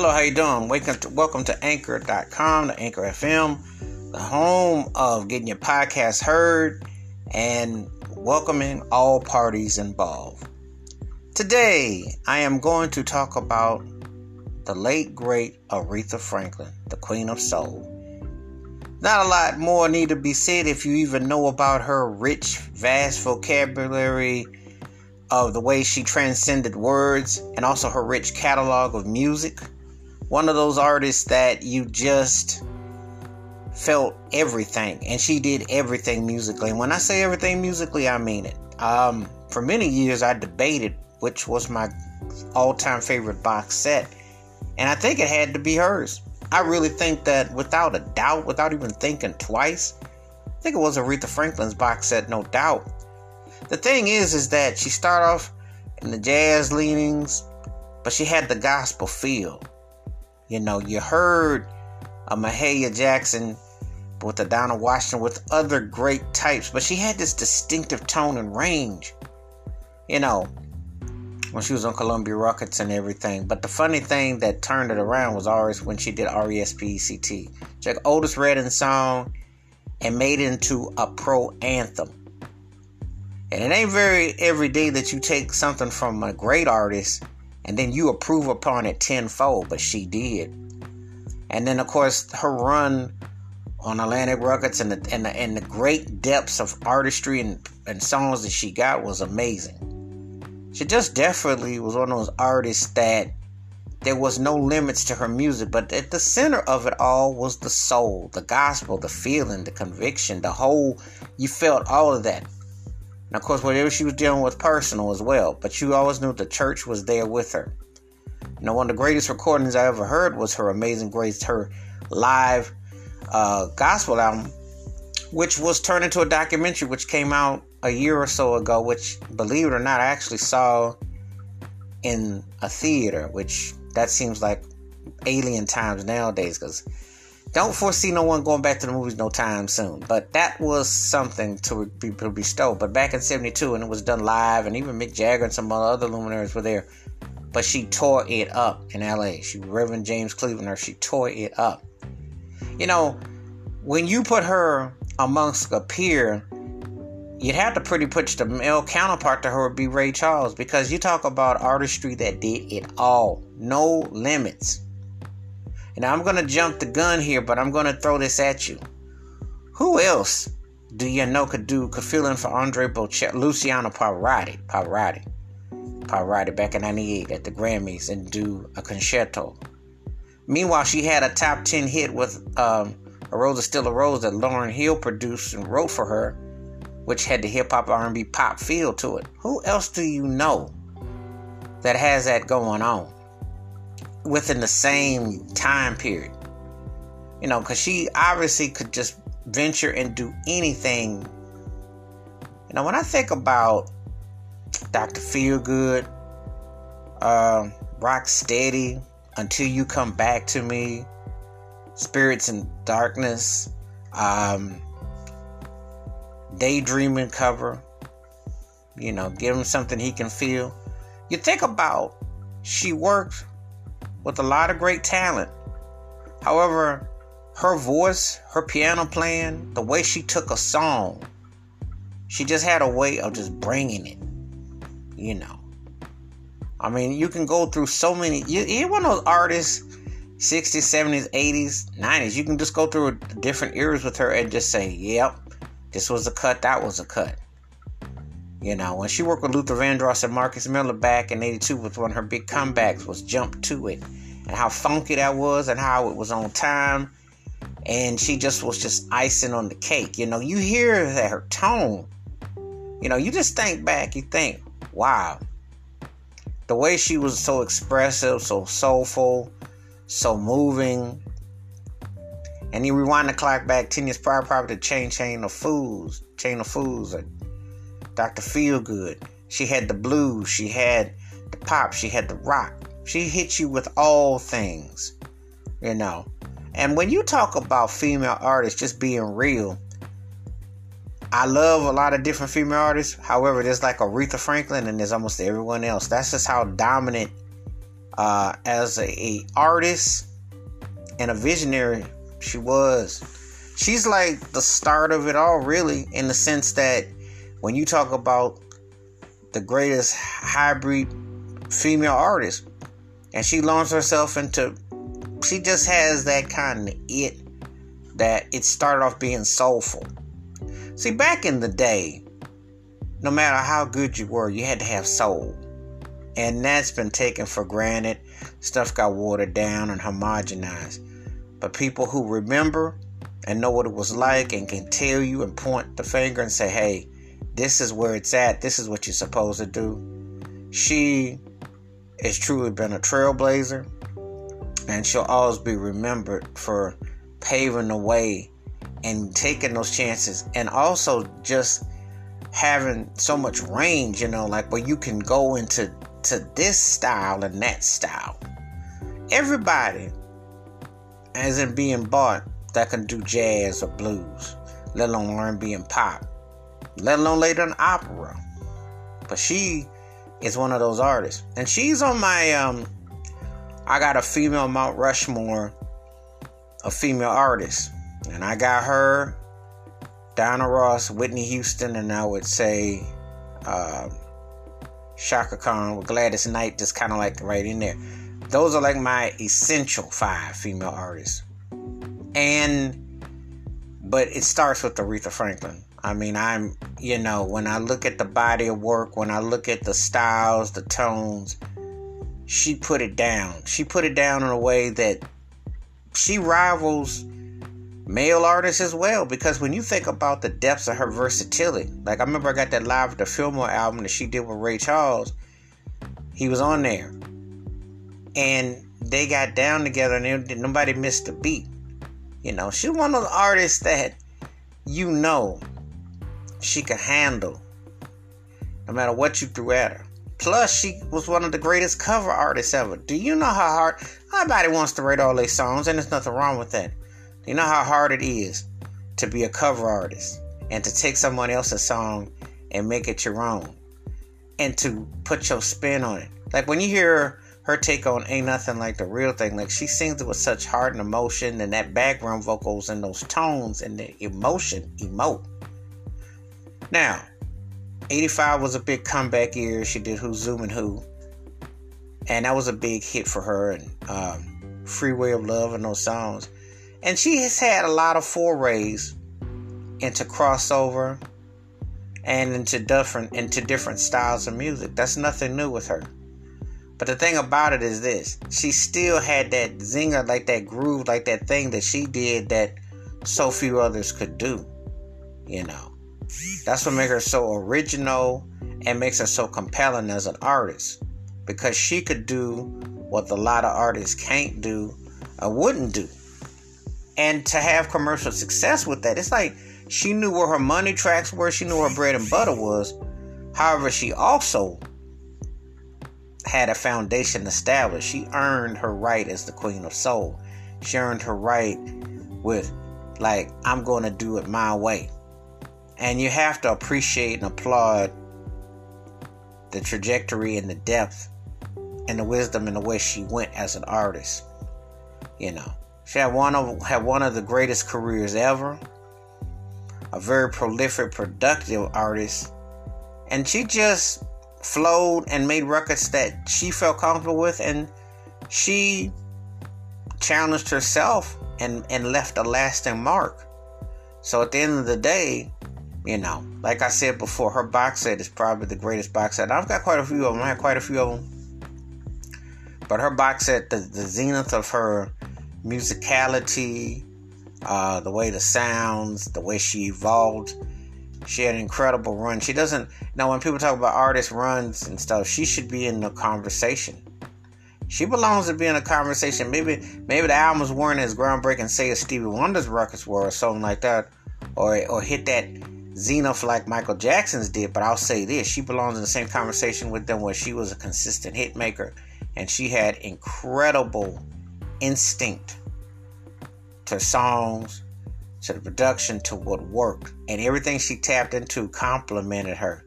Hello, how you doing? Welcome to Anchor.com, the Anchor FM, the home of getting your podcast heard and welcoming all parties involved. Today, I am going to talk about the late, great Aretha Franklin, the Queen of Soul. Not a lot more need to be said if you even know about her rich, vast vocabulary of the way she transcended words and also her rich catalog of music. One of those artists that you just felt everything, and she did everything musically. And when I say everything musically, I mean it. For many years, I debated which was my all-time favorite box set, and I think it had to be hers. I really think that without a doubt, without even thinking twice, I think it was Aretha Franklin's box set, no doubt. The thing is that she started off in the jazz leanings, but she had the gospel feel. You know, you heard a Mahalia Jackson with Adonna Washington with other great types, but she had this distinctive tone and range, you know, when she was on Columbia Records and everything. But the funny thing that turned it around was always when she did RESPECT. She took Otis Redding's song and made it into a pro anthem. And it ain't very every day that you take something from a great artist and then you improve upon it tenfold, but she did. And then, of course, her run on Atlantic Records and the great depths of artistry and songs that she got was amazing. She just definitely was one of those artists that there was no limits to her music, but at the center of it all was the soul, the gospel, the feeling, the conviction, the whole, you felt all of that. And of course, whatever she was dealing with personal as well, but you always knew the church was there with her. You know, one of the greatest recordings I ever heard was her Amazing Grace, her live gospel album, which was turned into a documentary, which came out a year or so ago, which, believe it or not, I actually saw in a theater, which that seems like alien times nowadays, because don't foresee no one going back to the movies no time soon. But that was something to be stoked. But back in 1972, and it was done live, and even Mick Jagger and some other luminaries were there. But she tore it up in L.A. Reverend James Cleveland, she tore it up. You know, when you put her amongst a peer, you'd have to pretty much the male counterpart to her would be Ray Charles, because you talk about artistry that did it all. No limits. And I'm going to jump the gun here, but I'm going to throw this at you. Who else do you know could fill in for Andre Bocelli, Luciano Pavarotti back in 1998 at the Grammys and do a concerto? Meanwhile, she had a top 10 hit with A Rose Is Still a Rose that Lauryn Hill produced and wrote for her, which had the hip-hop R&B pop feel to it. Who else do you know that has that going on within the same time period? You know, because she obviously could just venture and do anything. You know, when I think about Dr. Feelgood, Rock Steady, Until You Come Back to Me, Spirits in Darkness, Daydreaming cover, you know, give him something he can feel. You think about, she worked with a lot of great talent. However, her voice, her piano playing, the way she took a song, she just had a way of just bringing it, you know. I mean, you can go through so many. You're one of those artists, 60s, 70s, 80s, 90s. You can just go through different eras with her and just say, yep, this was a cut, that was a cut. You know, when she worked with Luther Vandross and Marcus Miller back in 1982 was one of her big comebacks was Jump to It. And how funky that was and how it was on time. And she just was just icing on the cake. You know, you hear that her tone. You know, you just think back, you think, wow. The way she was so expressive, so soulful, so moving. And you rewind the clock back 10 years prior probably to Chain of Fools. Dr. Feelgood, she had the blues, she had the pop, she had the rock. She hit you with all things, you know. And when you talk about female artists, just being real, I love a lot of different female artists. However, there's like Aretha Franklin and there's almost everyone else. That's just how dominant as a artist and a visionary. She's like the start of it all, really, in the sense that when you talk about the greatest hybrid female artist, and she launched herself into, she just has that kind of it, that it started off being soulful. See, back in the day, no matter how good you were, you had to have soul. And that's been taken for granted. Stuff got watered down and homogenized. But people who remember and know what it was like and can tell you and point the finger and say, hey, this is where it's at. This is what you're supposed to do. She has truly been a trailblazer. And she'll always be remembered for paving the way and taking those chances. And also just having so much range, you know, like where you can go into to this style and that style. Everybody isn't being bought that can do jazz or blues, let alone R&B and pop, let alone later in opera. But she is one of those artists. And she's on my, I got a female Mount Rushmore of female artists. And I got her, Diana Ross, Whitney Houston, and I would say Chaka Khan with Gladys Knight, just kind of like right in there. Those are like my essential 5 female artists. But it starts with Aretha Franklin. I mean, when I look at the body of work, when I look at the styles, the tones, she put it down. She put it down in a way that she rivals male artists as well, because when you think about the depths of her versatility, like I remember I got that Live at the Fillmore album that she did with Ray Charles. He was on there, and they got down together, and nobody missed a beat. You know, she's one of the artists that you know she could handle, no matter what you threw at her. Plus, she was one of the greatest cover artists ever. Do you know how hard? Nobody wants to write all their songs, and there's nothing wrong with that. You know how hard it is to be a cover artist and to take someone else's song and make it your own and to put your spin on it. Like when you hear her take on Ain't Nothing Like the Real Thing, like she sings it with such heart and emotion, and that background vocals and those tones and the emote. Now, 85 was a big comeback year. She did Who's Zoomin' Who, and that was a big hit for her, and Freeway of Love and those songs. And she has had a lot of forays into crossover and into different styles of music. That's nothing new with her. But the thing about it is this. She still had that zinger, like that groove, like that thing that she did that so few others could do. You know, that's what makes her so original and makes her so compelling as an artist. Because she could do what a lot of artists can't do or wouldn't do. And to have commercial success with that, it's like she knew where her money tracks were. She knew where her bread and butter was. However, she also had a foundation established. She earned her right as the Queen of Soul. She earned her right with, like, I'm going to do it my way. And you have to appreciate and applaud the trajectory and the depth and the wisdom and the way she went as an artist, you know. She had one of the greatest careers ever, a very prolific, productive artist, and she just flowed and made records that she felt comfortable with, and she challenged herself and left a lasting mark. So at the end of the day, you know, like I said before, her box set is probably the greatest box set. I've got quite a few of them. I had quite a few of them. But her box set, the zenith of her musicality, the way the sounds, the way she evolved. She had an incredible run. She doesn't, now when people talk about artist runs and stuff, she should be in the conversation. She belongs to be in a conversation. Maybe the albums weren't as groundbreaking, say, as Stevie Wonder's records were or something like that, or hit that zenith like Michael Jackson's did, but I'll say this, she belongs in the same conversation with them where she was a consistent hit maker and she had incredible instinct to songs, to the production, to what worked, and everything she tapped into complimented her,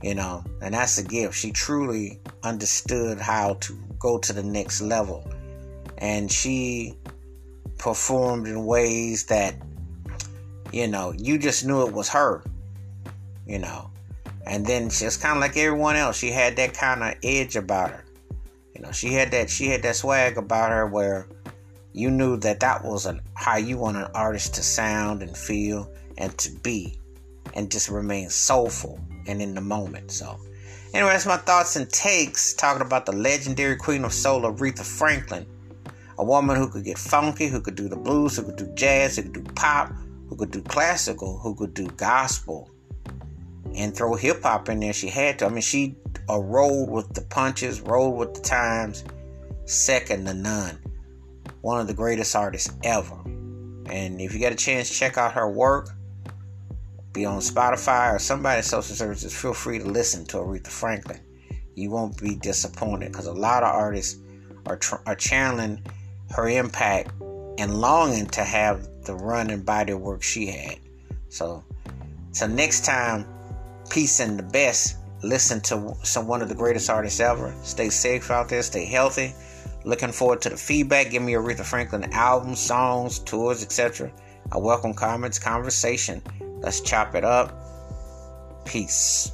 you know, and that's a gift. She truly understood how to go to the next level. And she performed in ways that, you know, you just knew it was her, you know. And then it's kind of like everyone else. She had that kind of edge about her. You know, she had that swag about her where you knew that was how you want an artist to sound and feel and to be, and just remain soulful and in the moment. So anyway, that's my thoughts and takes talking about the legendary queen of soul, Aretha Franklin, a woman who could get funky, who could do the blues, who could do jazz, who could do pop, who could do classical, who could do gospel, and throw hip hop in there. She had to. I mean, she rolled with the punches, rolled with the times, second to none. One of the greatest artists ever. And if you get a chance, check out her work. Be on Spotify or somebody's social services. Feel free to listen to Aretha Franklin. You won't be disappointed, because a lot of artists are channeling her impact and longing to have the run and body of work she had. So, next time, peace and the best. Listen to one of the greatest artists ever. Stay safe out there. Stay healthy. Looking forward to the feedback. Give me Aretha Franklin albums, songs, tours, etc. I welcome comments, conversation. Let's chop it up. Peace.